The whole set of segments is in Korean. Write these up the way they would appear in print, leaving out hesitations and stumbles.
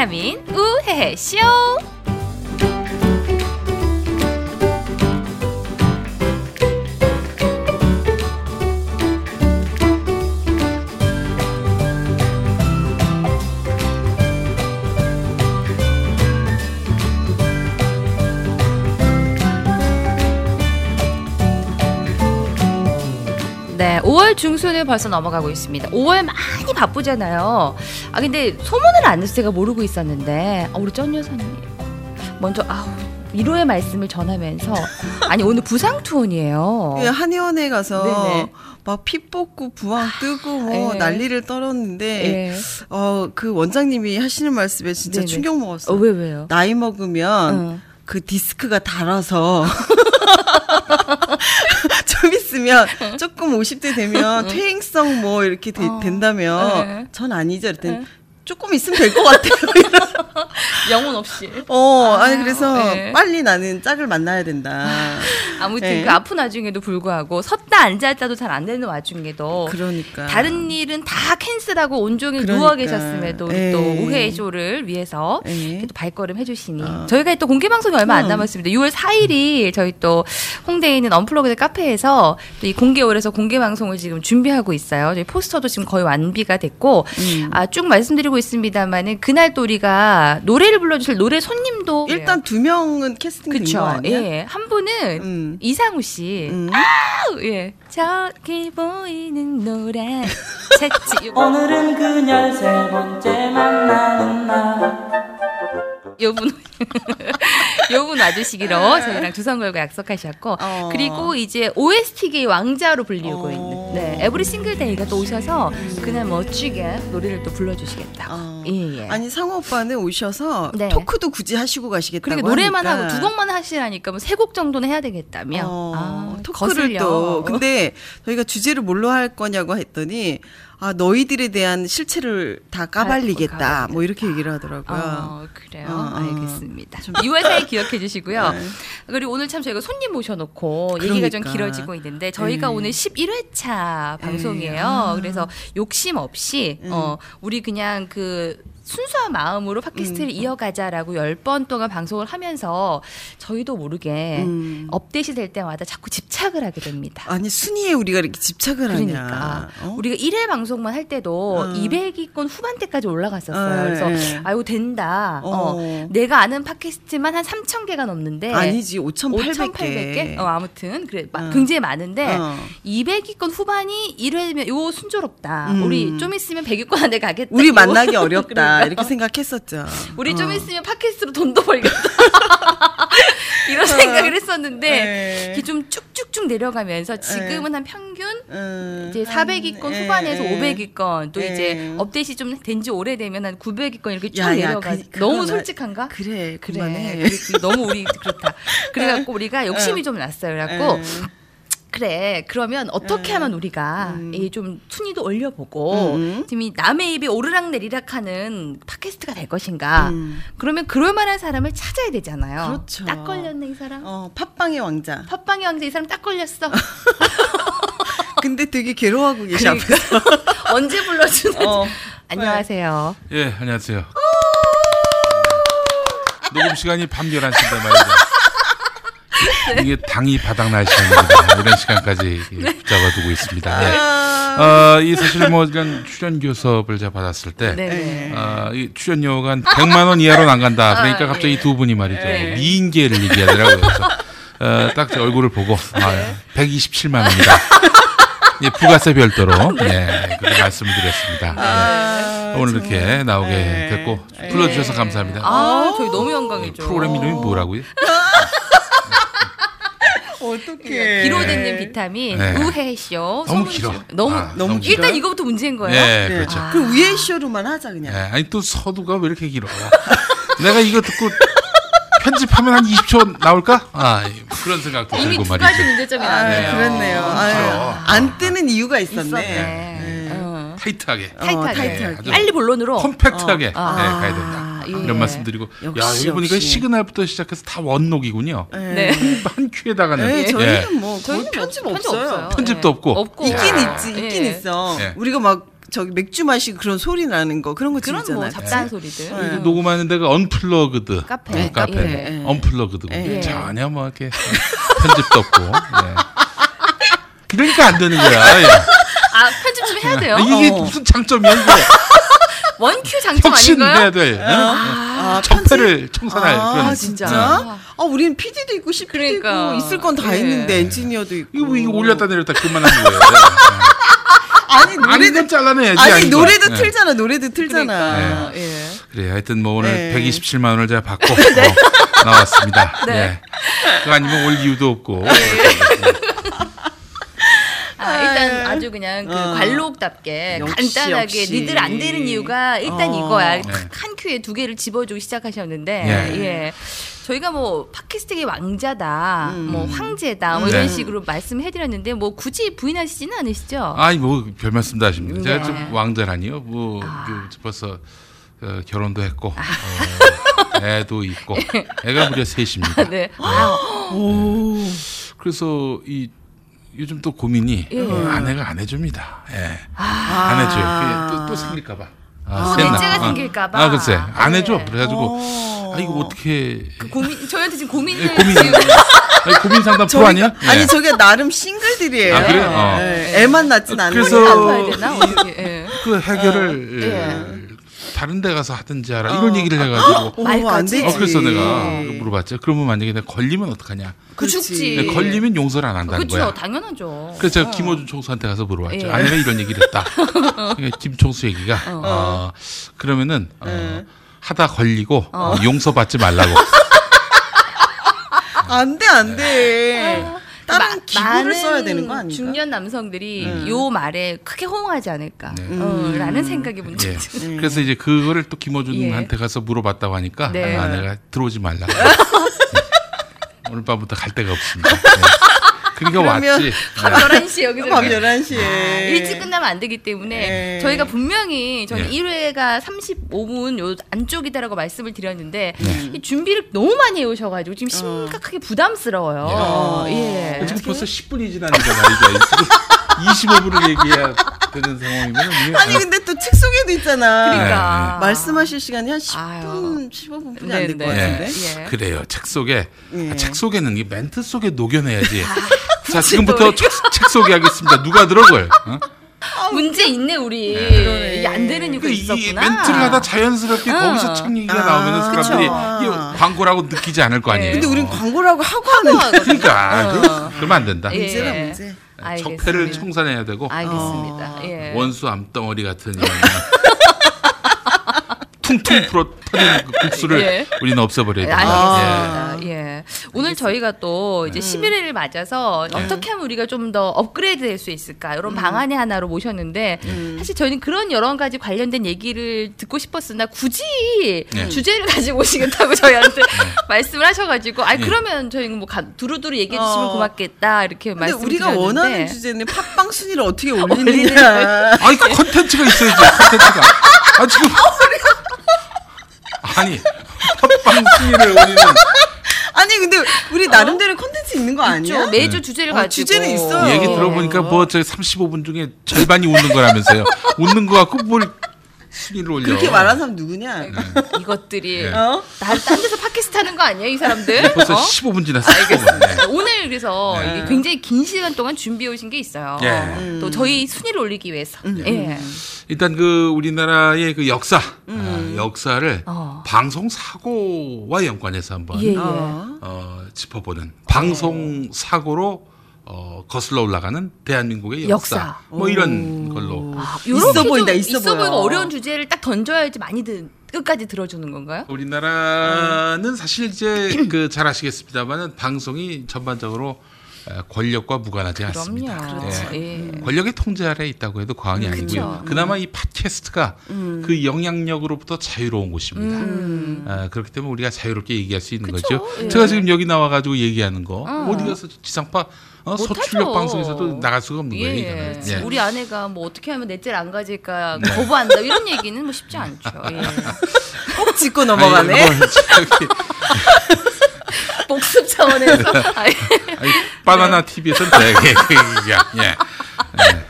비타민 우혜혜쇼. 네, 5월 중순을 벌써 넘어가고 있습니다. 5월 많이 바쁘잖아요. 아 근데 소문을 안 해서 제가 모르고 있었는데 우리 쩐 여사님 먼저 위로의 말씀을 전하면서 아니 오늘 부상 투혼이에요. 네, 한의원에 가서 네네. 막 피 뽑고 부항 뜨고 뭐 난리를 떨었는데 그 원장님이 하시는 말씀에 진짜 네네. 충격 먹었어요. 왜요? 나이 먹으면 그 디스크가 닳아서 좀 있으면 조금 50대 되면 퇴행성 뭐 이렇게 된다며 전 아니죠. 일단 조금 있으면 될 것 같아요. 영혼 없이. 아니 그래서 빨리 나는 짝을 만나야 된다. 아무튼 그 아픈 와중에도 불구하고 섰다 앉아있다도 잘 안 되는 와중에도 그러니까 다른 일은 다 캔슬하고 온종일 그러니까. 누워 계셨음에도 우리 또 우혜쇼를 위해서 또 발걸음 해주시니 저희가 또 공개방송이 얼마 안 남았습니다. 6월 4일이 저희 또 홍대에 있는 언플로그드 카페에서 또 이 공개홀에서 공개방송을 지금 준비하고 있어요. 저희 포스터도 지금 거의 완비가 됐고 쭉 말씀드리고 있습니다만은 그날 또 우리가 노래를 불러주실 노래 손님도 일단 두 명은 캐스팅 된 거 아니야? 예. 한 분은 이상우 씨. 예. 저기 보이는 노란 채찍. 오늘은 그녀 세 번째 만나는 날. 요분 와주시기로 저희랑 두 선 걸고 약속하셨고 그리고 이제 OST계의 왕자로 불리우고 있는 에브리 싱글데이가 또 오셔서 그날 멋지게 노래를 또 불러주시겠다고 예. 아니 상호 오빠는 오셔서 토크도 굳이 하시고 가시겠다고 그러니까 노래만 하니까. 하고 두 곡만 하시라니까 뭐 세 곡 정도는 해야 되겠다며 토크를 거슬려. 또 근데 저희가 주제를 뭘로 할 거냐고 했더니 너희들에 대한 실체를 다 까발리겠다. 뭐 이렇게 얘기를 하더라고요. 그래요. 알겠습니다. 좀 유회사에 기억해 주시고요. 네. 그리고 오늘 참 저희가 손님 모셔놓고 그러니까. 얘기가 좀 길어지고 있는데 저희가 오늘 11회차 방송이에요. 그래서 욕심 없이 우리 그냥 그 순수한 마음으로 팟캐스트를 이어가자라고 10번 동안 방송을 하면서 저희도 모르게 업데이트 될 때마다 자꾸 집착을 하게 됩니다. 아니 순위에 우리가 이렇게 집착을 하냐. 우리가 1회 방송만 할 때도 200위권 후반대까지 올라갔었어요. 그래서 아이고 된다. 내가 아는 팟캐스트만 한 3,000개가 넘는데 아니지 5,800개. 아무튼 그래 굉장히 많은데 200위권 후반이 1회면 이거 순조롭다. 우리 좀 있으면 100위권 안에 가겠다. 우리 만나기 어렵다. 이렇게 생각했었죠. 우리 좀 있으면 팟캐스트로 돈도 벌겠다. 이런 생각을 했었는데 이게 좀 쭉쭉쭉 내려가면서 지금은 한 평균 이제 400위권 후반에서 500위권 또 이제 업데이트 좀 된 지 오래되면 한 900위권 이렇게 쭉 내려가. 너무 솔직한가? 그래. 너무 우리 그렇다. 그래갖고 우리가 욕심이 좀 났어요. 그래갖고 그래 그러면 어떻게 하면 우리가 좀 순위도 올려보고 지금 이 남의 입이 오르락내리락하는 팟캐스트가 될 것인가 그러면 그럴만한 사람을 찾아야 되잖아요. 그렇죠. 딱 걸렸네 이 사람. 팟빵의 왕자. 팟빵의 왕자 이 사람 딱 걸렸어. 근데 되게 괴로워하고 계셔. 언제 불러주는지. 안녕하세요. 예 안녕하세요. 녹음 시간이 밤 11시인데 말이죠. 네. 이게 당이 바닥날 시간입니다. 이런 시간까지 붙잡아두고 있습니다. 이 사실 뭐 출연 교섭을 제가 받았을 때 이 출연료가 100만 원 이하로는 안 간다. 그러니까 갑자기 두 분이 말이죠. 미인계를 얘기하더라고요. 그래서 딱 제 얼굴을 보고 127만 원이다. 예, 부가세 별도로 그렇게 말씀을 드렸습니다. 오늘 이렇게 나오게 됐고 불러주셔서 감사합니다. 저희 너무 영광이죠. 프로그램 이름이 뭐라고요? 어떻게 기로되는 비타민 우혜쇼 너무 길어. 너무 길어. 일단 이거부터 문제인 거예요. 네. 그렇죠. 그럼 우혜쇼로만 하자 그냥. 아니 또 서두가 왜 이렇게 길어? 내가 이거 듣고 편집하면 한 20초 나올까? 그런 생각도 들고 말이죠. 이미 두 가지 문제점이 나네요. 그렇네요. 안 뜨는 이유가 있었네. 타이트하게. 빨리 본론으로. 컴팩트하게 가야 된다. 이런 말씀드리고 여기 보니까 시그널부터 시작해서 다 원록이군요. 한 큐에다가 저희는 뭐 거의 편집 없어요. 편집도 없고 있긴 있어. 우리가 막 저기 맥주 마시고 그런 소리 나는 거 그런 거 그런 뭐 잡다한 소리들. 네. 녹음하는 데가 언플러그드 카페. 네. 카페. 예. 언플러그드. 예. 전혀 뭐 이렇게 편집도 없고. 예. 그러니까 안 되는 거야. 예. 아 편집 좀 해야 돼요. 이게 무슨 장점이야 이게. 원큐 장점 아닌가요? 네. 아, 청패를 청산할 그런. 진짜? 아, 우리는 PD도 있고, CP도 그러니까. 있고, 있을 건 다 있는데, 엔지니어도 있고. 이거, 이거 올렸다 내렸다 그만한 거예요. 아니, 노래도 잘라내야지. 아니, 노래도 틀잖아, 노래도 틀잖아. 그러니까. 네. 예. 그래, 하여튼 뭐 오늘 네. 127만 원을 제가 받고 네. 나왔습니다. 네. 네. 그거 아니면 올 이유도 없고. 아, 일단 아주 그냥 그 관록답게 간단하게 니들 안 되는 이유가 일단 이거야. 한 큐에 두 개를 집어주기 시작하셨는데 예. 예. 저희가 뭐 팟캐스트의 왕자다, 뭐 황제다 뭐 이런 식으로 말씀해드렸는데 뭐 굳이 부인하시지는 않으시죠? 아니 뭐 별 말씀 다 하십니다. 네. 제가 좀 왕자라니요. 뭐 그 벌써 결혼도 했고 애도 있고 애가 무려 셋입니다. 아, 네. 네. 오. 네. 그래서 이 요즘 또 고민이 예. 아내가 안 해줍니다. 예. 아~ 안 해줘요. 또 생길까봐. 넷째가 생길까봐. 아, 글쎄. 안 해줘. 그래가지고, 아, 이거 어떻게. 그 고민, 저희한테 지금 고민을. 예, 고민. 아니, 고민 상담 프로 아니야? 예. 아니, 저게 나름 싱글들이에요. 아, 그래요? 예. 애만 낳진 않는데. 그래서. 예. 그 해결을. 예. 다른 데 가서 하든지 하라. 이런 얘기를 해가지고. 안 되지. 그래서 내가 물어봤죠. 그러면 만약에 내가 걸리면 어떡하냐. 그 죽지. 걸리면 용서를 안 한다는 거야. 그렇죠. 당연하죠. 그래서 제가 김호준 총수한테 가서 물어봤죠. 예. 아내가 이런 얘기를 했다. 그러니까 김 총수 얘기가 그러면은 하다 걸리고 용서받지 말라고. 안 돼, 안 돼. 다른 기구를 써야 되는 거 아닌가? 중년 남성들이 요 말에 크게 호응하지 않을까 네. 라는 생각이 문제죠. 예. 그래서 이제 그거를 또 김어준한테 가서 물어봤다고 하니까 네. 아, 내가 들어오지 말라. 오늘 밤부터 갈 데가 없습니다. 네. 그러니까 왔지. 밤 11시 여기서. 밤 11시에. 아, 일찍 끝나면 안 되기 때문에 에이. 저희가 분명히 저는 1회가 35분 요 안쪽이다라고 말씀을 드렸는데 이 준비를 너무 많이 해오셔가지고 지금 심각하게 부담스러워요. 예. 예. 지금 벌써 10분이 지나는 거 말이죠. 25분을 얘기해야 되는 상황이면. 아니 근데 또 책 속에도 있잖아. 그러니까. 말씀하실 시간이 한 10분, 15분이 안 될 것 같은데. 예. 그래요. 책 속에. 예. 아, 책 속에는 이 멘트 속에 녹여내야지. 자 지금부터 책 소개하겠습니다. 누가 들어걸? 어? 문제 있네 우리. 네. 이게 안 되는 이유가 그러니까 있었구나. 이 멘트를 하다 자연스럽게 거기서 책 얘기가 나오면 사람들이 이게 광고라고 느끼지 않을 거 아니에요. 근데 우린 광고라고 하고 하는 거니까. 그러니까 그러면 안 된다. 문제라 예. 문제. 적폐를 청산해야 되고. 알겠습니다. 예. 원수 암덩어리 같은 이런. 퉁퉁 풀어 터진 국수를 예. 우리는 없애버려야 된다. 아, 예. 예. 오늘 저희가 또 이제 11회를 맞아서 어떻게 하면 우리가 좀 더 업그레이드 될 수 있을까 이런 방안의 하나로 모셨는데 사실 저희는 그런 여러 가지 관련된 얘기를 듣고 싶었으나 굳이 주제를 가지고 오시겠다고 저희한테 말씀을 하셔가지고 아니 그러면 저희는 뭐 두루두루 얘기해 주시면 고맙겠다 이렇게 말씀을 드렸는데 우리가 원하는 주제는 팟빵 순위를 어떻게 올리느냐. 아니 그 컨텐츠가 있어야지. 컨텐츠가. 아 지금 아니 팟빵 순위를 올리는 아니 근데 우리 나름대로 콘텐츠 있는 거 아니야? 매주 네. 주제를 가지고 주제는 있어요. 얘기 들어보니까 뭐 저 35분 중에 절반이 웃는 거라면서요. 웃는 거 갖고 뭘 순위를 올려. 그렇게 말하는 사람 누구냐? 네. 이것들이 네. 딴 데서 팟캐스트 하는 거 아니야 이 사람들? 벌써 15분 지났어. 알겠습니다. 오늘 그래서 이게 굉장히 긴 시간 동안 준비해 오신 게 있어요. 예. 또 저희 순위를 올리기 위해서. 예. 일단 그 우리나라의 그 역사, 역사를 방송 사고와 연관해서 한번 예, 예. 짚어보는 방송 사고로 거슬러 올라가는 대한민국의 역사. 뭐 이런 걸로 있어 보인다. 있어 보이고 어려운 주제를 딱 던져야지 많이든 끝까지 들어주는 건가요? 우리나라는 사실 이제 그 잘 아시겠습니다만은 방송이 전반적으로 권력과 무관하지 않습니다. 그렇죠. 예. 권력의 통제 아래에 있다고 해도 과언이 아니고요. 그나마 이 팟캐스트가 그 영향력으로부터 자유로운 곳입니다. 그렇기 때문에 우리가 자유롭게 얘기할 수 있는 그쵸? 거죠. 예. 제가 지금 여기 나와가지고 얘기하는 거 어디 가서 지상파 서출력 방송에서도 나갈 수가 없는 거예요. 예. 예. 우리 아내가 뭐 어떻게 하면 넷째를 안 가질까 거부한다 이런 얘기는 뭐 쉽지 않죠. 예. 꼭 짚고 넘어가네. 아니, 복습 차원에서 바나나 TV에서는 네.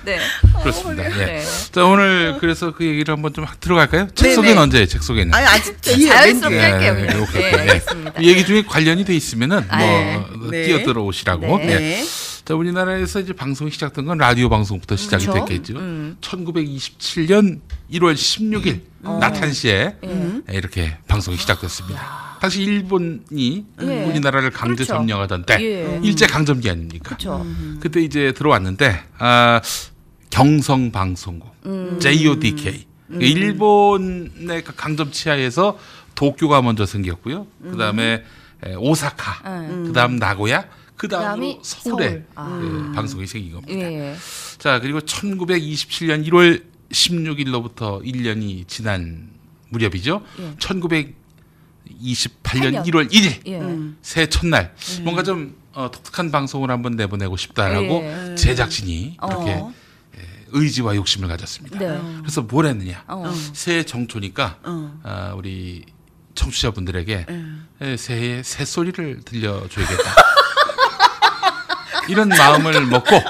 네. 그렇습니다. 네. 네. 자, 오늘 그래서 그 얘기를 한번 좀 들어갈까요? 네, 책 소개는 네. 언제예요? 책 소개는? 아니, 아직 자연스럽게 네, 할게요. 네, 오케이. 네, 알겠습니다. 이 얘기 중에 관련이 돼 있으면은 뭐 네. 뛰어들어 오시라고. 네. 네. 자, 우리나라에서 이제 방송이 시작된 건 라디오 방송부터 시작이 그렇죠? 됐겠죠. 1927년 1월 16일 나탄시에 이렇게 방송이 시작됐습니다. 사실 일본이 우리나라를 강제 그렇죠. 점령하던 때 일제 강점기 아닙니까? 그렇죠. 그때 이제 들어왔는데 경성방송국 JODK 일본의 강점 치하에서 도쿄가 먼저 생겼고요. 그다음에 오사카, 그다음 나고야, 그다음으로 서울에 서울. 방송이 생긴 겁니다. 예. 자, 그리고 1927년 1월 16일로부터 1년이 지난 무렵이죠. 예. 1928년 1월 1일 예. 새해 첫날 뭔가 좀 독특한 방송을 한번 내보내고 싶다라고 예. 제작진이 이렇게 의지와 욕심을 가졌습니다. 네. 그래서 뭘 했느냐. 새해 정초니까 우리 청취자분들에게 새해의 새소리를 들려줘야겠다. 이런 마음을 먹고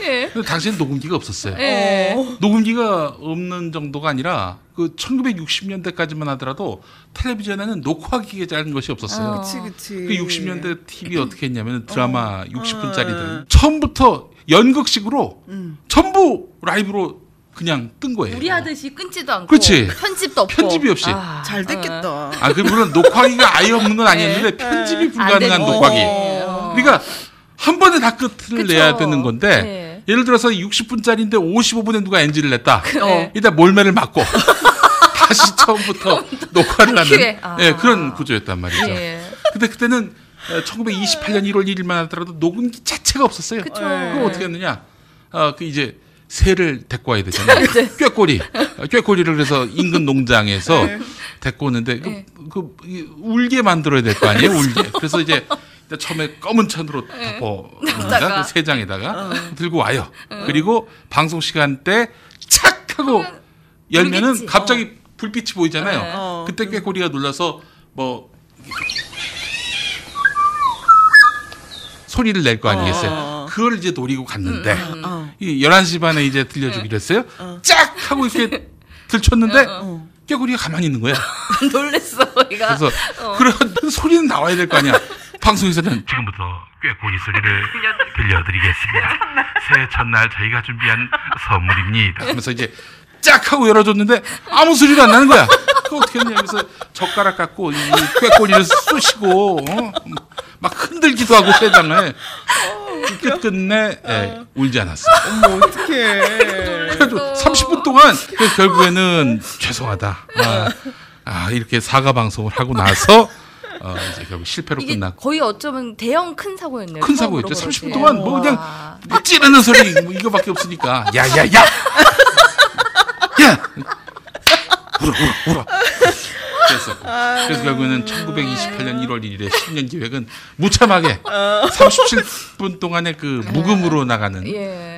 예. 근데 당시엔 녹음기가 없었어요. 예. 녹음기가 없는 정도가 아니라 그 1960년대까지만 하더라도 텔레비전에는 녹화기계라는 것이 없었어요. 그치. 그 60년대 TV 어떻게 했냐면 드라마 60분짜리들 처음부터 연극식으로 전부 라이브로 그냥 뜬 거예요. 우리 하듯이 끊지도 않고 그치? 편집도 없고 편집이 없이 잘 됐겠다. 아, 그 물론 녹화기가 아예 없는 건 아니었는데 예. 편집이 불가능한 녹화기. 그러니까 한 번에 다 끝을 그쵸. 내야 되는 건데 예. 예를 들어서 60분짜리인데 55분에 누가 NG를 냈다. 일단 몰매를 맞고 다시 처음부터 녹화를 하는 예, 그런 구조였단 말이죠. 예. 근데 그때는 1928년 1월 1일만 하더라도 녹음기 자체가 없었어요. 그쵸. 그럼 어떻게 했느냐. 그 이제 새를 데리고 와야 되잖아요. 꾀꼬리를 그래서 인근 농장에서 네. 데리고 오는데 그 울게 만들어야 될 거 아니에요. 울게. 그래서 이제 처음에 검은 천으로 덮어 세 장에다가 들고 와요. 그리고 방송 시간 때 착 하고 열면은 울겠지. 갑자기 불빛이 보이잖아요. 네. 그때 꾀꼬리가 놀라서 뭐 소리를 낼 거 아니겠어요. 그걸 이제 노리고 갔는데 11시 반에 이제 들려주기로 했어요. 쫙 하고 이렇게 들쳤는데 꾀꼬리가 가만히 있는 거야. 놀랬어. 얘가. 그래서 그런 소리는 나와야 될 거 아니야. 방송에서는 지금부터 꾀꼬리 소리를 들려드리겠습니다. 새해 첫날 저희가 준비한 선물입니다. 하면서 이제 쫙 하고 열어줬는데 아무 소리도 안 나는 거야. 그거 어떻게 했냐. 그래서 젓가락 갖고 이 꾀꼬리를 쑤시고 막 흔들기도 하고 세상을 끝끝내 울지 않았어요. 어머, 어떡해. 그래도 30분 동안 결국에는 죄송하다. 이렇게 사과 방송을 하고 나서 이제 결국 실패로 끝났고. 거의 어쩌면 대형 큰 사고였네요. 큰 사고였죠. 30분 동안 뭐 그냥 찌르는 소리 뭐 이거밖에 없으니까. 야야야. 야. 울어. 그래서 결국에는 1928년 1월 1일에 10년 기획은 무참하게 37분 동안의 그 묵음으로 나가는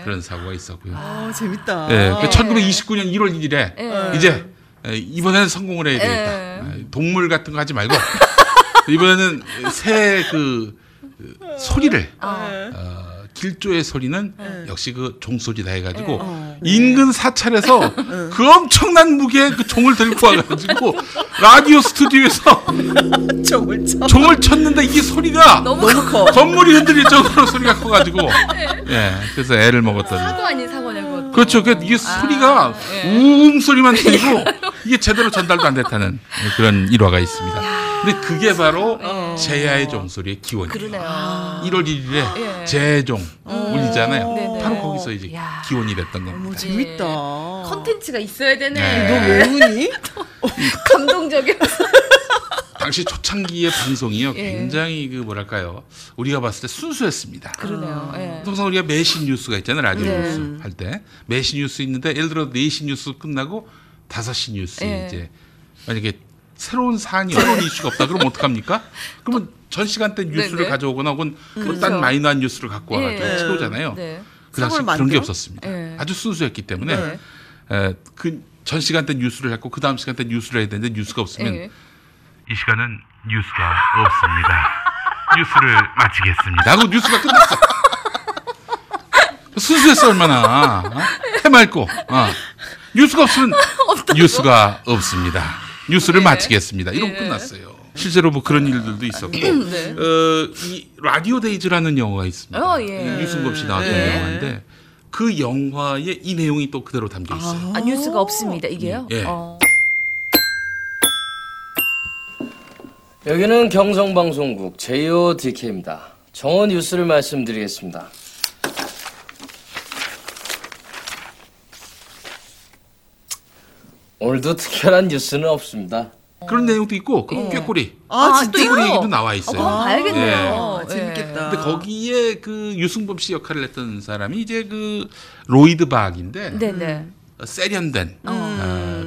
그런 사고가 있었고요. 아, 재밌다. 네, 그 1929년 1월 1일에 이제 이번에는 성공을 해야 되겠다. 동물 같은 거 하지 말고 이번에는 새 그 소리를 길조의 소리는 역시 그 종소리다 해가지고 인근 사찰에서 그 엄청난 무게의 그 종을 들고 와가지고 라디오 스튜디오에서 종을 쳤는데 이게 소리가 너무 커. 건물이 흔들릴 정도로 소리가 커가지고 그래서 애를 먹었던. 사고 아닌 사고네 그것도. 그렇죠. 이게 소리가 소리만 들리고 이게 제대로 전달도 안 됐다는 그런 일화가 있습니다. 근데 그게 바로 제야의 종소리의 기원이에요. 그러네요. 1월 1일에 제종 울리잖아요. 네네. 바로 거기서 이제 기원이 됐던 겁니다. 너무 재밌다. 컨텐츠가 있어야 되네. 네. 너 왜 우니? 감동적이었어. 당시 초창기의 방송이요. 굉장히 그 뭐랄까요. 우리가 봤을 때 순수했습니다. 그러네요. 통상 우리가 매시 뉴스가 있잖아요. 라디오 뉴스 할 때. 매시 뉴스 있는데 예를 들어 4시 뉴스 끝나고 5시 뉴스 이제 만약에 새로운 사안이 새로운 이슈가 없다. 그럼 어떡합니까? 그러면 전 시간대 뉴스를 가져오거나 혹은 그렇죠. 딴 마이너한 뉴스를 갖고 와가지고 채우잖아요. 그 당시 그런 게 없었습니다. 아주 순수했기 때문에 그 전 시간대 뉴스를 했고 그 다음 시간대 뉴스를 해야 되는데 뉴스가 없으면 이 시간은 뉴스가 없습니다. 뉴스를 마치겠습니다. 하고 뉴스가 끝났어. 순수했어 얼마나. 어? 해맑고. 어. 뉴스가 없으면 뉴스가 없습니다. 뉴스를 네. 마치겠습니다. 이러고 네. 끝났어요. 실제로 뭐 그런 일들도 있었고. 네. 이 라디오 데이즈라는 영화가 있습니다. 어, 예. 유승범 씨 나왔던 네. 영화인데 그 영화에 이 내용이 또 그대로 담겨 있어요. 아, 뉴스가 없습니다. 이게요? 예. 어. 여기는 경성방송국 JODK입니다. 정오 뉴스를 말씀드리겠습니다. 오늘도 특별한 뉴스는 없습니다. 그런 내용도 있고 그 예. 꾀꼬리, 꾀꼬리 얘기도 나와 있어요. 아, 봐야겠네요. 예. 재밌겠다. 근데 거기에 그 유승범 씨 역할을 했던 사람이 이제 그 로이드 박인데 네네. 세련된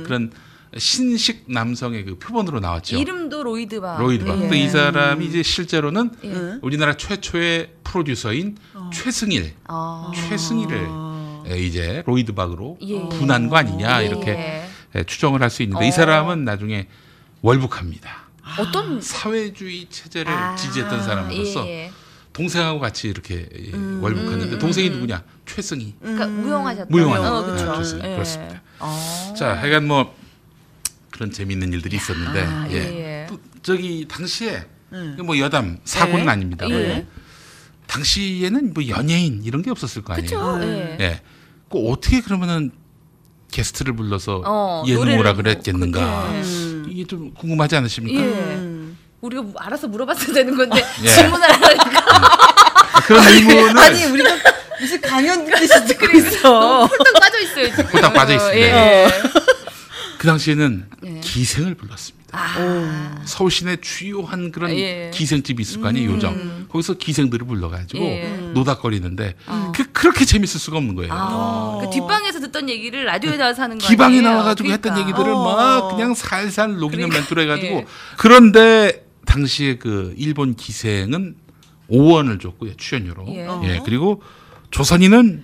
그런 신식 남성의 그 표본으로 나왔죠. 이름도 로이드 박. 로이드 박. 예. 근데 이 사람이 이제 실제로는 예. 우리나라 최초의 프로듀서인 최승일, 최승일을 이제 로이드 박으로 예. 분한 거 아니냐 이렇게 예. 추정을 할 수 있는데 이 사람은 나중에 월북합니다. 어떤 사회주의 체제를 지지했던 사람으로서 예. 동생하고 같이 이렇게 월북했는데 동생이 누구냐? 최승희. 그러니까 무용하셨다. 무용하는 최승희. 예. 그렇습니다. 자, 하여간 뭐 그런 재미있는 일들이 있었는데 예. 예. 또 저기 당시에 뭐 여담 사고는 예. 아닙니다. 예. 당시에는 뭐 연예인 이런 게 없었을 거 아니에요. 그쵸? 예. 예. 그 어떻게 그러면은 게스트를 불러서 예능 오라 그랬겠는가? 이게 좀 궁금하지 않으십니까? 예. 우리가 알아서 물어봤어야 되는 건데 예. 질문을 안 하니까 그런 질문을 아니 우리가 무슨 강연 같이 듣고 있어. 홀딱 빠져 있어요 지금. 홀딱 빠져 있습니다. 예. 그 당시에는 예. 기생을 불렀습니다. 서울 시내 주요한 그런 예. 기생집이 있을 거 아니에요. 요정. 거기서 기생들을 불러가지고 예. 노닥거리는데 그렇게 재밌을 수가 없는 거예요. 그러니까 뒷방에서 듣던 얘기를 라디오에 나와서 하는 거 아니에요. 기방에 나와가지고 그러니까. 했던 얘기들을 막 그냥 살살 녹이는 멘트로 해가지고 예. 그런데 당시에 그 일본 기생은 5원을 줬고요. 출연료로. 예. 예. 그리고 조선인은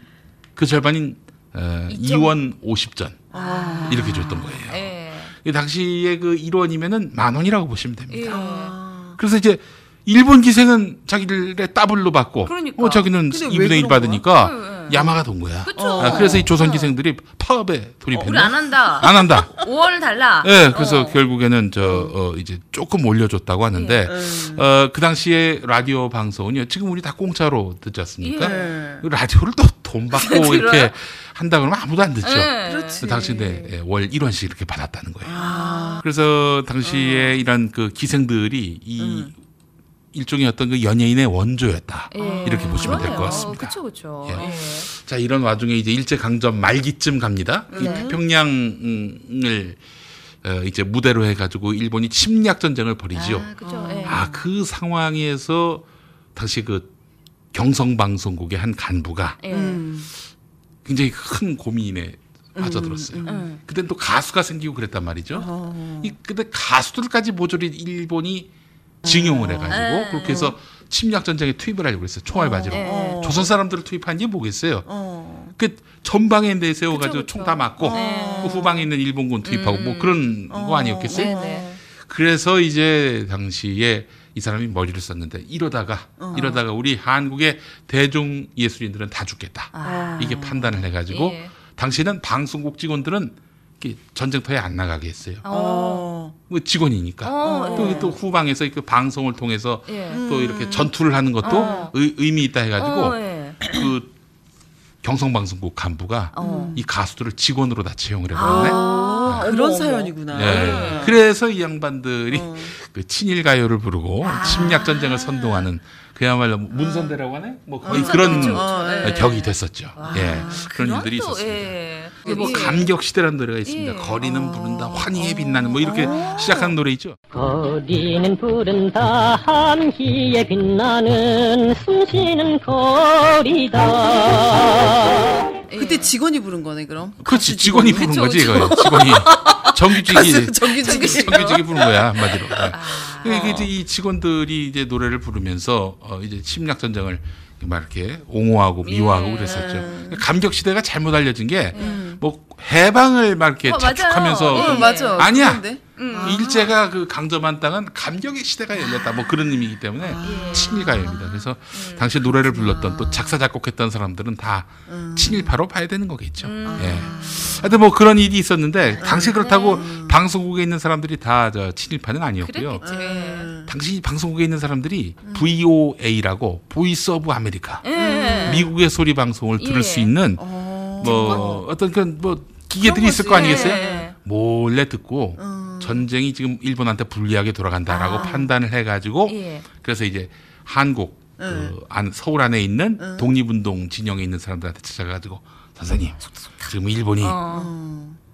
그 절반인 2원 50전. 이렇게 줬던 거예요. 예. 당시에 그 1원이면은 10,000원이라고 보시면 됩니다. 예. 그래서 이제 일본 기생은 자기들의 따블로 받고, 그러니까. 자기는 2분의 1 받으니까 네. 야마가 돈 거야. 그래서 이 조선 기생들이 파업에 돌입했는데. 우리 안 한다. 안 한다. 5원을 달라. 예, 그래서 결국에는 이제 조금 올려줬다고 하는데, 예. 그 당시에 라디오 방송은요, 지금 우리 다 공짜로 듣지 않습니까? 예. 라디오를 또 돈 받고 이렇게 한다 그러면 아무도 안 듣죠. 예. 당시에 월 1원씩 이렇게 받았다는 거예요. 그래서 당시에 이런 그 기생들이 이 일종의 어떤 그 연예인의 원조였다. 예. 이렇게 보시면 될 것 같습니다. 그렇죠, 그렇죠. 예. 예. 자, 이런 와중에 이제 일제강점 말기쯤 갑니다. 네. 이 태평양을 이제 무대로 해가지고 일본이 침략 전쟁을 벌이지요. 예. 그 상황에서 당시 그 경성방송국의 한 간부가 굉장히 큰 고민에 빠져들었어요. 그때는 또 가수가 생기고 그랬단 말이죠. 근데 가수들까지 모조리 일본이 징용을 해가지고 그렇게 해서 침략 전쟁에 투입을 하려고 했어요. 총알 바지로. 조선 사람들을 투입한 게 뭐겠어요. 그 전방에 내세워가지고 총 다 맞고 그 후방에 있는 일본군 투입하고 뭐 그런 거 아니었겠어요. 그래서 이제 당시에 이 사람이 머리를 썼는데 이러다가 우리 한국의 대중 예술인들은 다 죽겠다. 이게 판단을 해가지고 당시에는 방송국 직원들은 전쟁터에 안 나가게 했어요. 직원이니까. 또 후방에서 그 방송을 통해서 또 이렇게 전투를 하는 것도 의미 있다 해가지고 그 경성방송국 간부가 이 가수들을 직원으로 다 채용을 해버렸네. 그런 사연이구나. 예. 그래서 이 양반들이 그 친일가요를 부르고 침략전쟁을 선동하는 그야말로 문선대라고 하네? 뭐 거의 그런 격이 됐었죠. 예. 그런 일들이 있었습니다. 뭐 감격시대라는 노래가 있습니다. 거리는 부른다 환희에 빛나는 뭐 이렇게 시작하는 노래 있죠. 거리는 부른다 환희에 빛나는 숨쉬는 거리다. 그때 직원이 부른 거네 그럼? 그렇지 직원이 부른 거지 이거 직원이 정규직이 부른 거야 한마디로. 이게 이제 이 직원들이 이제 노래를 부르면서 이제 침략 전쟁을 막 이렇게 옹호하고 미워하고 그랬었죠. 감격 시대가 잘못 알려진 게 뭐 해방을 막 이렇게 자축하면서 아니야. 일제가 그 강점한 땅은 감격의 시대가 열렸다. 뭐 그런 의미이기 때문에 친일가요입니다. 그래서 당시 노래를 불렀던 또 작사 작곡했던 사람들은 다 친일파로 봐야 되는 거겠죠. 예. 하여튼 뭐 그런 일이 있었는데 당시 그렇다고 방송국에 있는 사람들이 다 저 친일파는 아니었고요. 당시 방송국에 있는 사람들이 VOA라고 보이스 오브 아메리카 미국의 소리 방송을 들을 수 있는 뭐 어떤 그런 뭐 기계들이 있을 거 아니겠어요? 몰래 듣고 전쟁이 지금 일본한테 불리하게 돌아간다라고 판단을 해가지고 그래서 이제 한국 그 서울 안에 있는 독립운동 진영에 있는 사람들한테 찾아가지고 선생님 지금 일본이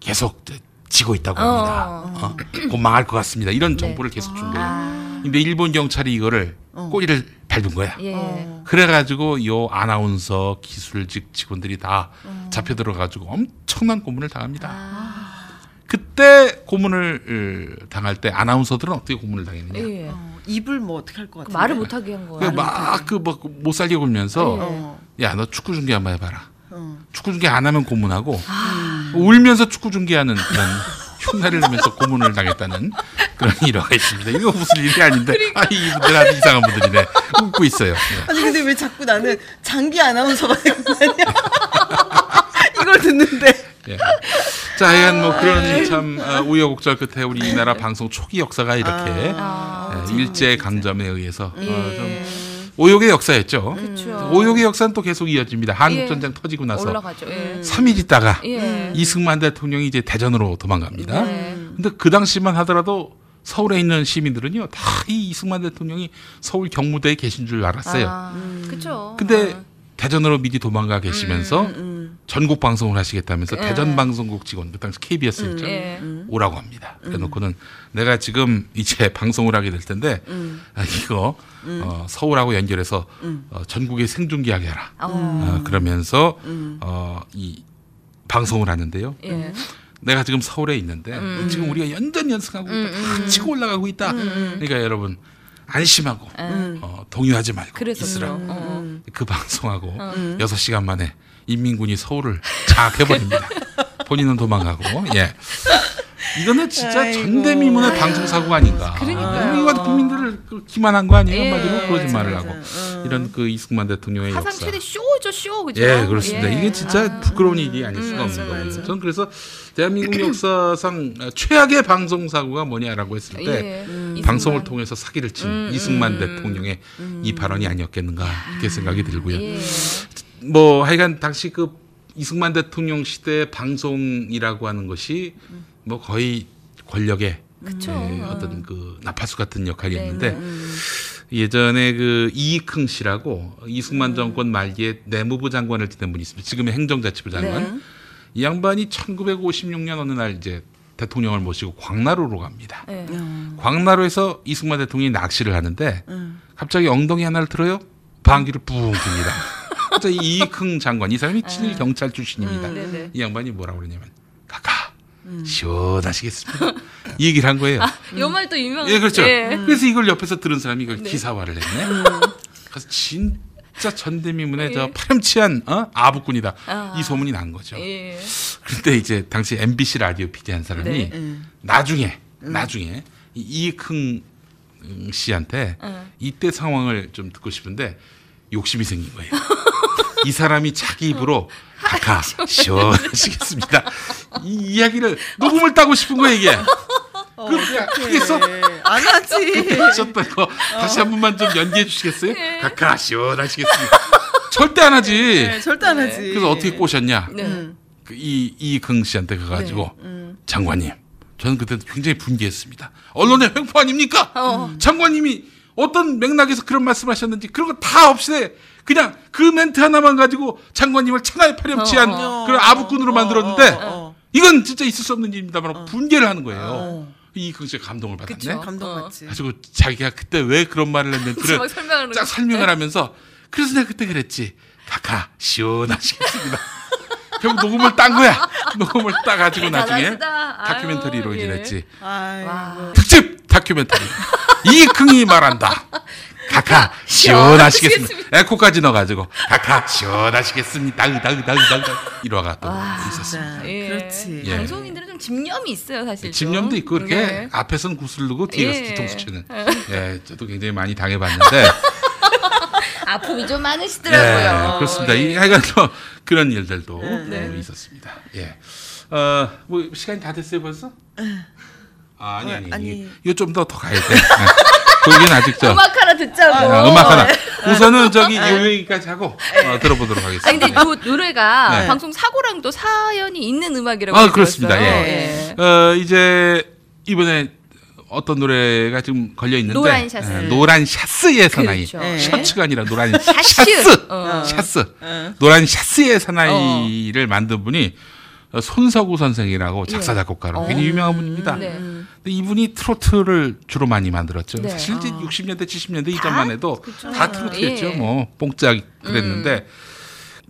계속 지고 있다고 합니다. 곧 망할 것 같습니다. 이런 정보를 계속 준 거예요. 근데 일본 경찰이 이거를 꼬리를 밟은 거야. 그래가지고 요 아나운서 기술직 직원들이 다 잡혀들어가지고 엄청난 고문을 당합니다. 그때 고문을 당할 때 아나운서들은 어떻게 고문을 당했느냐? 입을 뭐 어떻게 할 것 같은데? 말을 못하게 한 거야. 막 그 막 못 살게 굴면서 야, 너 축구 중계 한번 해봐라. 축구 중계 안 하면 고문하고 울면서 축구 중계하는 그런 흉내를 내면서 고문을 당했다는 그런 일화가 있습니다. 이거 무슨 일이 아닌데 그러니까. 아, 이분들 아주 이상한 분들이네. 웃고 있어요. 네. 아니 근데 왜 자꾸 나는 장기 아나운서가 된 거 아니야? 이걸 듣는데. 예. 자, 하여간 뭐 그런 참 우여곡절 끝에 우리 나라 방송 초기 역사가 이렇게 일제 강점에 의해서 좀. 오욕의 역사였죠. 그쵸. 오욕의 역사는 또 계속 이어집니다. 한국전쟁 터지고 나서 올라가죠. 3일 있다가 이승만 대통령이 이제 대전으로 도망갑니다. 근데 그 당시만 하더라도 서울에 있는 시민들은요, 다 이 이승만 대통령이 서울 경무대에 계신 줄 알았어요. 그쵸. 근데 대전으로 미리 도망가 계시면서 전국 방송을 하시겠다면서 대전방송국 직원, 그 당시 KBS였죠. 오라고 합니다. 그래놓고는 내가 지금 이제 방송을 하게 될 텐데 이거 서울하고 연결해서 전국에 생중계하게 하라. 그러면서 이 방송을 하는데요. 내가 지금 서울에 있는데 지금 우리가 연전 연승하고 있다. 치고 올라가고 있다. 그러니까 여러분 안심하고 동요하지 말고 있으라고. 그 방송하고 6시간 만에 인민군이 서울을 장악해버립니다. 본인은 도망가고. 예. 이거는 진짜 아이고. 전대미문의 방송사고가 아닌가. 그러니까요. 우리가 국민들을 기만한 거 아니에요? 한마디로 거짓말을 하고. 이런 그 이승만 대통령의 역사. 사상 최대 쇼죠, 쇼. 그죠? 예, 그렇습니다. 이게 진짜 부끄러운 일이 아닐 수가 없는 거예요. 저는 그래서 대한민국 역사상 최악의 방송사고가 뭐냐라고 했을 때 방송을 통해서 사기를 친 이승만 대통령의 이 발언이 아니었겠는가 이렇게 생각이 들고요. 뭐 하여간 당시 그 이승만 대통령 시대의 방송이라고 하는 것이 뭐 거의 권력의 어떤 그 나파수 같은 역할이었는데 예전에 그 이익흥 씨라고 이승만 정권 말기에 내무부 장관을 지낸 분이 있습니다. 지금의 행정자치부 장관. 이 양반이 1956년 어느 날 이제 대통령을 모시고 광나루로 갑니다. 광나루에서 이승만 대통령이 낚시를 하는데 갑자기 엉덩이 하나를 들어요. 방귀를 뿡 깁니다. 이익흥 장관, 이 사람이 친일 경찰 출신입니다. 이 양반이 뭐라고 그러냐면 카카 시원하시겠습니다. 이 얘기를 한 거예요. 요 말이 또 유명한. 예, 그렇죠. 그래서 이걸 옆에서 들은 사람이 이걸 기사화를 했네. 그래서 진짜 전대미문의 저 파렴치한 아부꾼이다. 이 소문이 난 거죠. 그런데 이제 당시 MBC 라디오 PD 한 사람이 나중에 이익흥 씨한테 이때 상황을 좀 듣고 싶은데 욕심이 생긴 거예요. 이 사람이 자기 입으로 카카 시원하시겠습니다. 이 이야기를 녹음을 따고 싶은 거예요, 이게. 하겠어? 안 하지. 하셨다고 다시 한 번만 좀 연기해 주시겠어요? 카카 시원하시겠습니다. 절대 안 하지. 절대 안 하지. 그래서 어떻게 꼬셨냐? 이익흥 씨한테 가가지고 장관님, 저는 그때 굉장히 분개했습니다. 언론의 횡포 아닙니까? 장관님이 어떤 맥락에서 그런 말씀하셨는지 그런 거 다 없이 그냥 그 멘트 하나만 가지고 장관님을 천하의 파렴치한 그런 아부꾼으로 만들었는데 이건 진짜 있을 수 없는 일입니다만 분개를 하는 거예요. 이익흥 씨가 감동을 받았네. 그쵸? 감동받지. 가지고 자기가 그때 왜 그런 말을 했는지를 쫙 설명을 하면서 그래서 내가 그때 그랬지. 카카 시원하시겠습니다. 결국 녹음을 딴 거야. 녹음을 따가지고 나중에 다큐멘터리로 이제 냈지. 특집 다큐멘터리. 이익흥이 말한다. 카카 시원하시겠습니다. 에코까지 넣어가지고 카카 시원하시겠습니다. 이러가 또 있었습니다. 예. 그렇지. 예. 방송인들은 좀 집념이 있어요, 사실. 집념도 있고 이렇게 예. 앞에서는 구슬 누고 뒤에서 뒤통수 치는. 예, 저도 굉장히 많이 당해봤는데. 아픔이 좀 많으시더라고요. 예, 그렇습니다. 예. 하여간 또 그런 일들도 있었습니다. 예. 뭐 시간이 다 됐어요 벌써? 아, 아니. 이거 좀 더 가야 돼. 거기는 아직 저 음악 하나 듣자고. 음악 하나. 우선은 저기 이 얘기까지 하고 들어보도록 하겠습니다. 아니, 근데 그 노래가 방송 사고랑도 사연이 있는 음악이라고. 아, 그렇습니다. 예. 이제 이번에 어떤 노래가 지금 걸려 있는데 노란 샤스. 노란 샤스의 사나이. 그렇죠. 셔츠가 아니라 노란 샤스. 노란 샤스의 사나이를 만든 분이 손석우 선생이라고 작사 작곡가로 굉장히 유명한 분입니다. 근데 이분이 트로트를 주로 많이 만들었죠. 네. 사실 60년대, 70년대 이전만 해도 그쵸. 다 트로트였죠. 뭐 뽕짝 그랬는데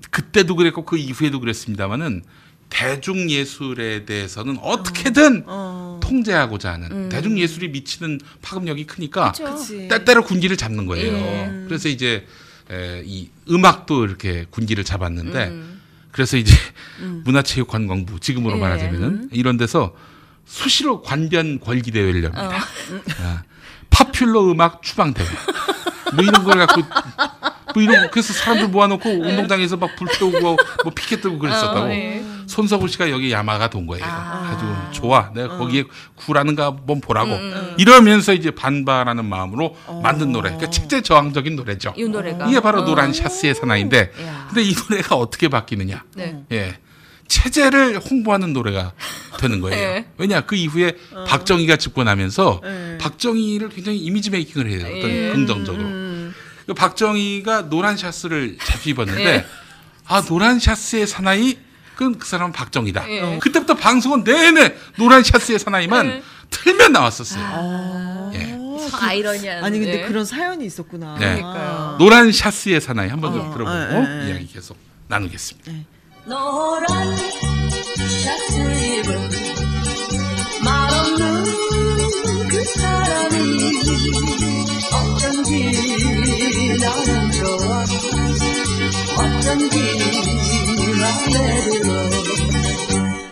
그때도 그랬고 그 이후에도 그랬습니다만은 대중 예술에 대해서는 어떻게든 통제하고자 하는 대중 예술이 미치는 파급력이 크니까 때때로 군기를 잡는 거예요. 그래서 이제 이 음악도 이렇게 군기를 잡았는데. 그래서 이제 문화체육관광부 지금으로 말하자면은 이런 데서 수시로 관변 권기 대회를 엽니다. 파퓰러 음악 추방 대회 뭐 이런 걸 갖고 뭐 이런 그래서 사람들 모아놓고 운동장에서 막 불 태우고 뭐 피켓 들고 그랬었다고. 손석우 씨가 여기 야마가 돈 거예요. 아주 좋아. 내가 거기에 구라는가 한번 보라고. 이러면서 이제 반발하는 마음으로 만든 노래. 그러니까 체제 저항적인 노래죠. 이 노래가. 이게 바로 노란 샤스의 사나이인데. 근데 이 노래가 어떻게 바뀌느냐. 네. 예. 체제를 홍보하는 노래가 되는 거예요. 네. 왜냐 그 이후에 박정희가 집권하면서 박정희를 굉장히 이미지 메이킹을 해요. 어떤 긍정적으로. 박정희가 노란 샤스를 잡히 입었는데 아 노란 샤스의 사나이 그 사람은 박정희다. 예. 그때부터 방송은 내내 노란 샤스의 사나이만 틀면 나왔었어요. 아, 예. 아이러니한. 아니 근데 그런 사연이 있었구나. 네. 그러니까요. 노란 샤스의 사나이 한번 들어보고 이야기 계속 나누겠습니다. 노란 샤스 입은 말없는 그 사람이 어쩐지 나는 좋아 어쩐지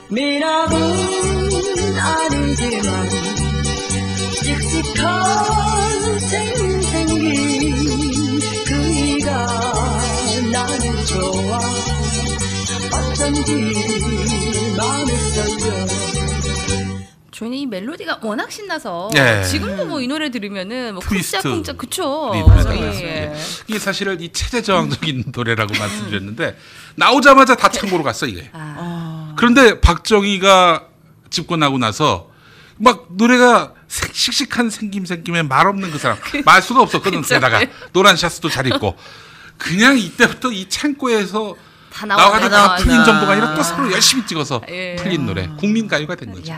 미라는 아니지만 씩씩한 생생긴 그이가 나는 좋아 어쩐지 마음에 떨려. 저는 이 멜로디가 워낙 신나서 지금도 뭐 이 노래 들으면은 뭐 쿵짝쿵짝 그쵸. 이게 사실은 이 체제 저항적인 노래라고 말씀드렸는데 나오자마자 다 창고로 갔어 이게. 그런데 박정희가 집권하고 나서 막 노래가 씩씩한 생김에 말 없는 그 사람 말 수가 없었거든. 게다가 노란 샤스도 잘 입고 그냥 이때부터 이 창고에서 다 나와서 다 풀린 정도가 아니라 또 서로 열심히 찍어서 풀린 노래 국민 가요가 된 거죠.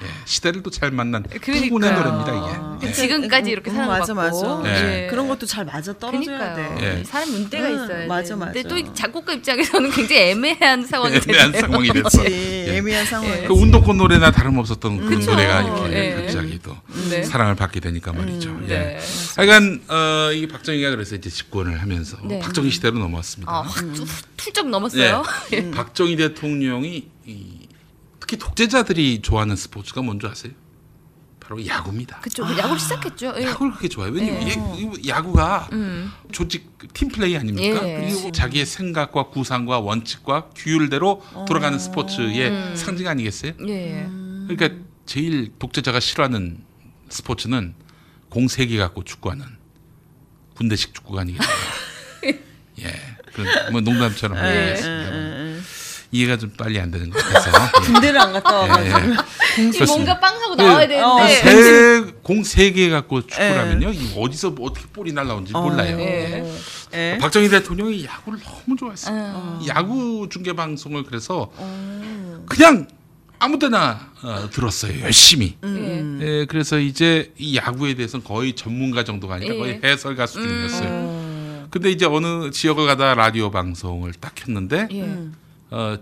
예, 시대를 또 잘 만난 풍문의 노래입니다. 이게. 예. 지금까지 이렇게 사랑받고 맞아. 예. 그런 것도 잘 맞아 떨어져야 돼. 예. 사람 운대가 있어야 돼. 근데 또 작곡가 입장에서는 굉장히 애매한 상황이 됐어요. 애매한 상황이 됐어. 예. 애매한 상황. 그 운동권 노래나 다름없었던 그런 노래가 이렇게 갑자기 또 사랑을 받게 되니까 말이죠. 예. 하여간 이 박정희가 그래서 이제 집권을 하면서 박정희 시대로 넘어왔습니다. 아, 확 툴쩍 넘었어요. 예. 박정희 대통령이 특히 독재자들이 좋아하는 스포츠가 뭔지 아세요? 바로 야구입니다. 그렇죠. 야구를 시작했죠. 야구를 그렇게 좋아해요. 왜냐면 야구가 조직 팀플레이 아닙니까? 그리고 자기의 생각과 구상과 원칙과 규율대로 돌아가는 스포츠의 상징 아니겠어요? 그러니까 제일 독재자가 싫어하는 스포츠는 공 3개 갖고 축구하는 군대식 축구가 아니겠어요? 예, 뭐 농담처럼 얘기했습니다만. 이해가 좀 빨리 안 되는 것 같아서. 군대를 안 갔다 와가지고. 뭔가 빵 하고 나와야 되는데. 공 3개 갖고 축구를 하면요. 어디서 어떻게 볼이 날라오는지 몰라요. 박정희 대통령이 야구를 너무 좋아했습니다. 야구 중계방송을 그래서 그냥 아무 데나 들었어요. 열심히. 그래서 이제 이 야구에 대해서는 거의 전문가 정도가 아니라 거의 해설가 수준이었어요. 근데 이제 어느 지역을 가다 라디오 방송을 딱 켰는데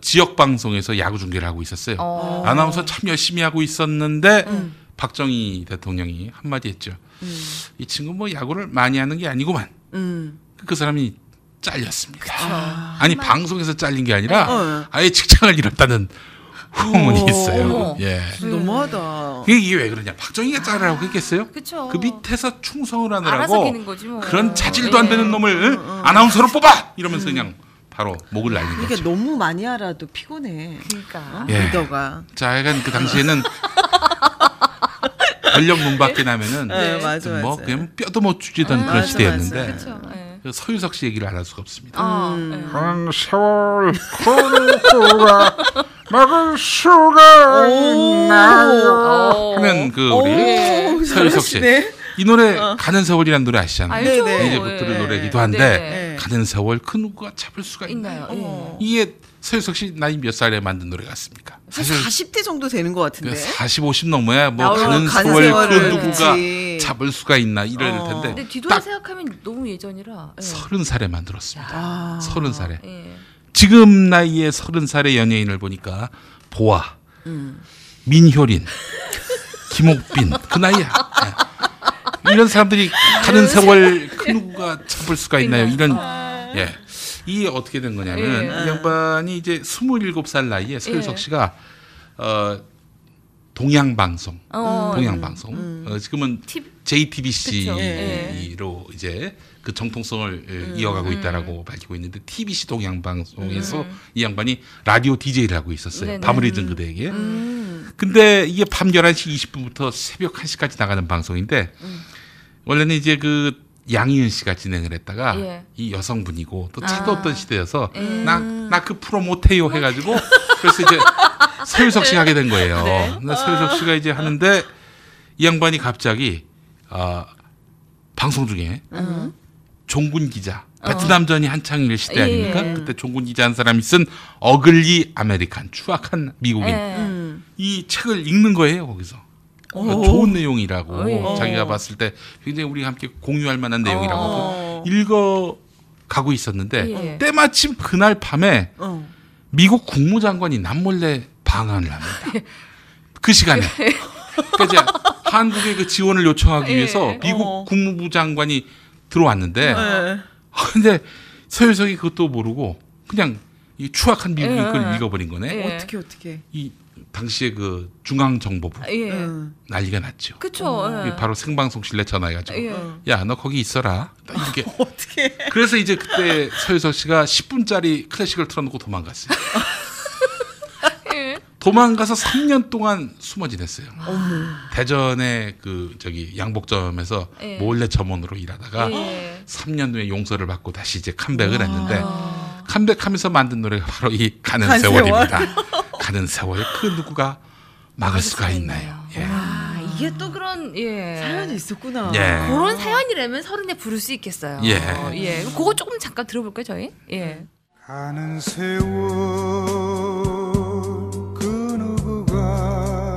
지역 방송에서 야구 중계를 하고 있었어요. 아나운서 참 열심히 하고 있었는데 박정희 대통령이 한마디 했죠. 이 친구 뭐 야구를 많이 하는 게 아니구만. 그 사람이 잘렸습니다. 아, 아니 정말. 방송에서 잘린 게 아니라 아예 직장을 잃었다는 후문이 있어요. 예. 너무하다. 이게 왜 그러냐? 박정희가 자르라고 했겠어요? 그쵸. 그 밑에서 충성을 하느라고 뭐. 그런 자질도 안 되는 놈을 아나운서로 뽑아 이러면서 그냥 바로 목을 날린 거죠. 그러니까 너무 많이 알아도 피곤해. 그러니까 리더가. 자, 약간 그 당시에는 권력 문 밖에 나면은 뭐 그냥 뼈도 못 주지던 그런 시대였는데. 그렇죠. 서유석 씨 얘기를 안 할 수가 없습니다. 한 세월 공포가 막을 수가 있나요? 하면 그 우리 서유석 씨 이 노래 가는 세월이라는 노래 아시잖아요. 이제 못 들을 노래이기도 한데 가는 세월 그 누가 잡을 수가 있나요? 이게 서유석 씨 나이 몇 살에 만든 노래 같습니까? 사실 40대 정도 되는 것 같은데. 40, 50 넘어야 뭐 가는 세월 그 누구가 잡을 수가 있나 이럴 텐데. 근데 뒤돌아 생각하면 너무 예전이라. 30살에 만들었습니다. 아, 30살에. 예. 지금 나이에 30살의 연예인을 보니까 보아, 민효린, 김옥빈 그 나이야. 이런 사람들이 가는 세월 그 누구가 잡을 수가 있나요? 이런 예. 이게 어떻게 된 거냐면 이 양반이 이제 27살 나이에 서유석 씨가 동양방송, 지금은 JTBC로 이제 그 정통성을 이어가고 있다라고 밝히고 있는데 TBC 동양방송에서 이 양반이 라디오 DJ를 하고 있었어요. 밤을 잊은 그대에게. 근데 이게 밤 11시 20분부터 새벽 1시까지 나가는 방송인데 원래는 이제 그 양희은 씨가 진행을 했다가 이 여성분이고 또 차도 없던 시대여서 나 그 프로 못해요 해가지고 그래서 이제 서유석 씨가 하게 된 거예요. 서유석 씨가 이제 하는데 이 양반이 갑자기 방송 중에 종군 기자 베트남전이 한창일 시대 아닙니까? 그때 종군 기자 한 사람이 쓴 어글리 아메리칸 추악한 미국인 이 책을 읽는 거예요 거기서. 좋은 내용이라고 자기가 봤을 때 굉장히 우리가 함께 공유할 만한 내용이라고 읽어가고 있었는데 때마침 그날 밤에 미국 국무장관이 남몰래 방한을 합니다. 그 시간에 그러니까 이제 한국의 그 지원을 요청하기 위해서 미국 국무부 장관이 들어왔는데 근데 서유석이 그것도 모르고 그냥 이 추악한 미국인 걸 읽어버린 거네. 어떻게 이 당시에 그 중앙정보부 난리가 났죠. 그렇죠. 바로 생방송실내 전화해가지고 야, 너 거기 있어라. 이렇게. 어떻게? 그래서 이제 그때 서유석 씨가 10분짜리 클래식을 틀어놓고 도망갔어요. 도망가서 3년 동안 숨어 지냈어요. 대전의 그 저기 양복점에서 몰래 점원으로 일하다가 3년 후에 용서를 받고 다시 이제 컴백을 했는데 컴백하면서 만든 노래가 바로 이 가는 세월입니다. 가는 세월 그 누구가 막을 수가 있나요? 예. 와, 이게 또 그런 사연이 있었구나. 그런 사연이라면 서른에 부를 수 있겠어요. 그거 조금 잠깐 들어볼까요, 저희? 가는 세월 그 누구가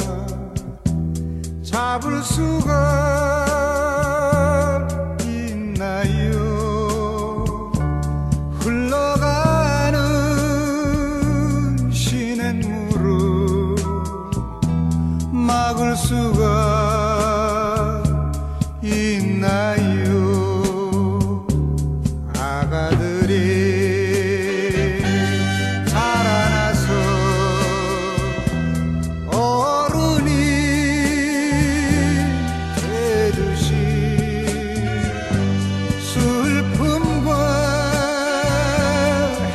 잡을 수가 있나요? 막을 수가 있나요? 아가들이 자라나서 어른이 되듯이 슬픔과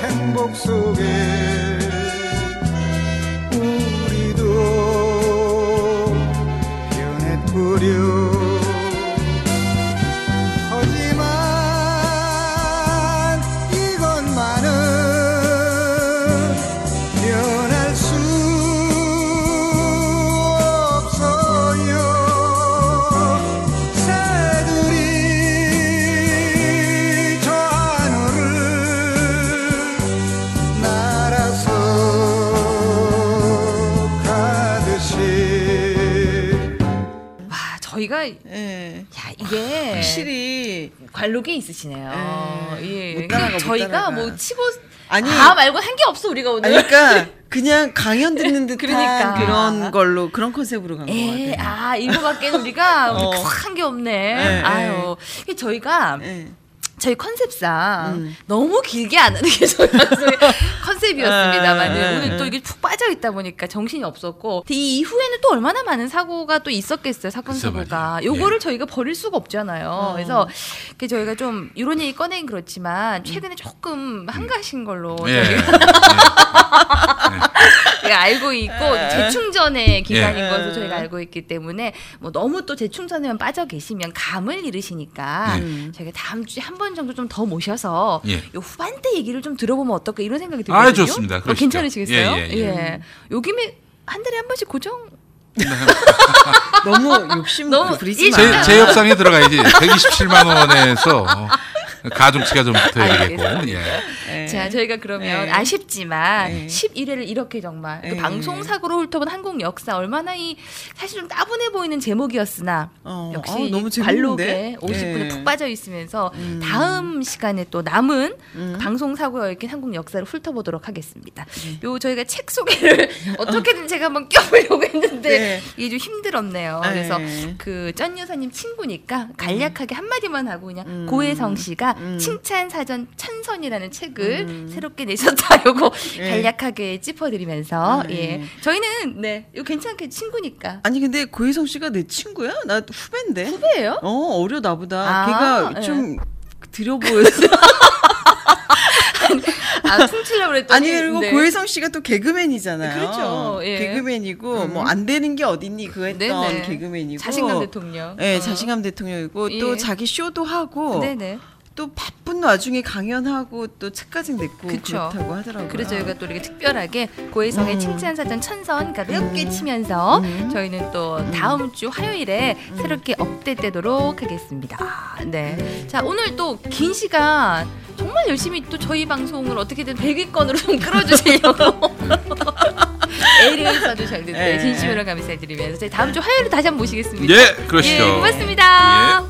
행복 속에 네. 확실히 관록이 있으시네요. 예. 못 따라가, 저희가 못 따라가. 뭐 치고 아니, 아 말고 한 게 없어 우리가 오늘. 아니, 그러니까 그냥 강연 듣는 듯한 그러니까. 그런 걸로 그런 컨셉으로 간 것 같아요. 아 이거밖에 우리가 한 게 없네. 에, 아유 에. 저희가. 에. 저희 컨셉상 너무 길게 안 하는 게 저희 컨셉이었습니다만 오늘 또 이게 푹 빠져 있다 보니까 정신이 없었고 이 이후에는 또 얼마나 많은 사고가 또 있었겠어요. 사건 사고가. 요거를 예. 저희가 버릴 수가 없잖아요. 그래서 저희가 좀 이런 얘기 꺼내긴 그렇지만 최근에 조금 한가하신 걸로 예. 저희가 예. 알고 있고 재충전의 기간인 것으로 저희가 알고 있기 때문에 뭐 너무 또 재충전에만 빠져 계시면 감을 잃으시니까 저희가 다음 주에 한 번 정도 좀 더 모셔서 예. 요 후반대 얘기를 좀 들어보면 어떨까 이런 생각이 들거든요. 아 좋습니다. 아, 괜찮으시겠어요? 예, 예, 예. 예. 요 김에 한 달에 한 번씩 고정. 너무 욕심 부리지 마. 제 협상에 들어가야지. 127만 원에서 가중치가 좀 붙어야겠고. 예. 자, 저희가 그러면 아쉽지만 11회를 이렇게 정말 그 방송사고로 훑어본 한국 역사 얼마나 이 사실 좀 따분해 보이는 제목이었으나 역시 관록에 50분에 푹 빠져 있으면서 다음 시간에 또 남은 방송사고와 얽힌 한국 역사를 훑어보도록 하겠습니다. 요 저희가 책 소개를 어떻게든 제가 한번 껴보려고 했는데 이게 좀 힘들었네요. 그래서 그 쩐 여사님 친구니까 간략하게 한마디만 하고 그냥 고혜성 씨가 칭찬사전 천선이라는 책을 새롭게 내셨다. 요거 간략하게 짚어드리면서 예. 저희는 네, 이거 괜찮게 친구니까. 아니 근데 고혜성 씨가 내 친구야? 나 후배인데. 후배예요? 어려 나보다. 아, 걔가 좀 들여 보였어. 아, 퉁치려고 그랬더니. 아니, 그리고 네. 고혜성 씨가 또 개그맨이잖아요. 그렇죠. 예. 개그맨이고, 뭐, 안 되는 게 어딨니? 그거 했던 네네. 개그맨이고. 자신감 대통령. 네, 자신감 대통령이고, 예. 또 자기 쇼도 하고. 네네. 또 바쁜 와중에 강연하고 또 책까지 냈고 그쵸. 그렇다고 하더라고요. 그래서 저희가 또 이렇게 특별하게 고혜성의 칭찬사전 천선 그러니까 몇 개 치면서 저희는 또 다음 주 화요일에 새롭게 업데이트되도록 하겠습니다. 네, 자 오늘 또 긴 시간 정말 열심히 또 저희 방송을 어떻게든 100위권으로 좀 끌어주시려고 애를 써주셨는데 진심으로 감사드리면서 저희 다음 주 화요일에 다시 한번 모시겠습니다. 예, 그러시죠. 예, 고맙습니다. 예.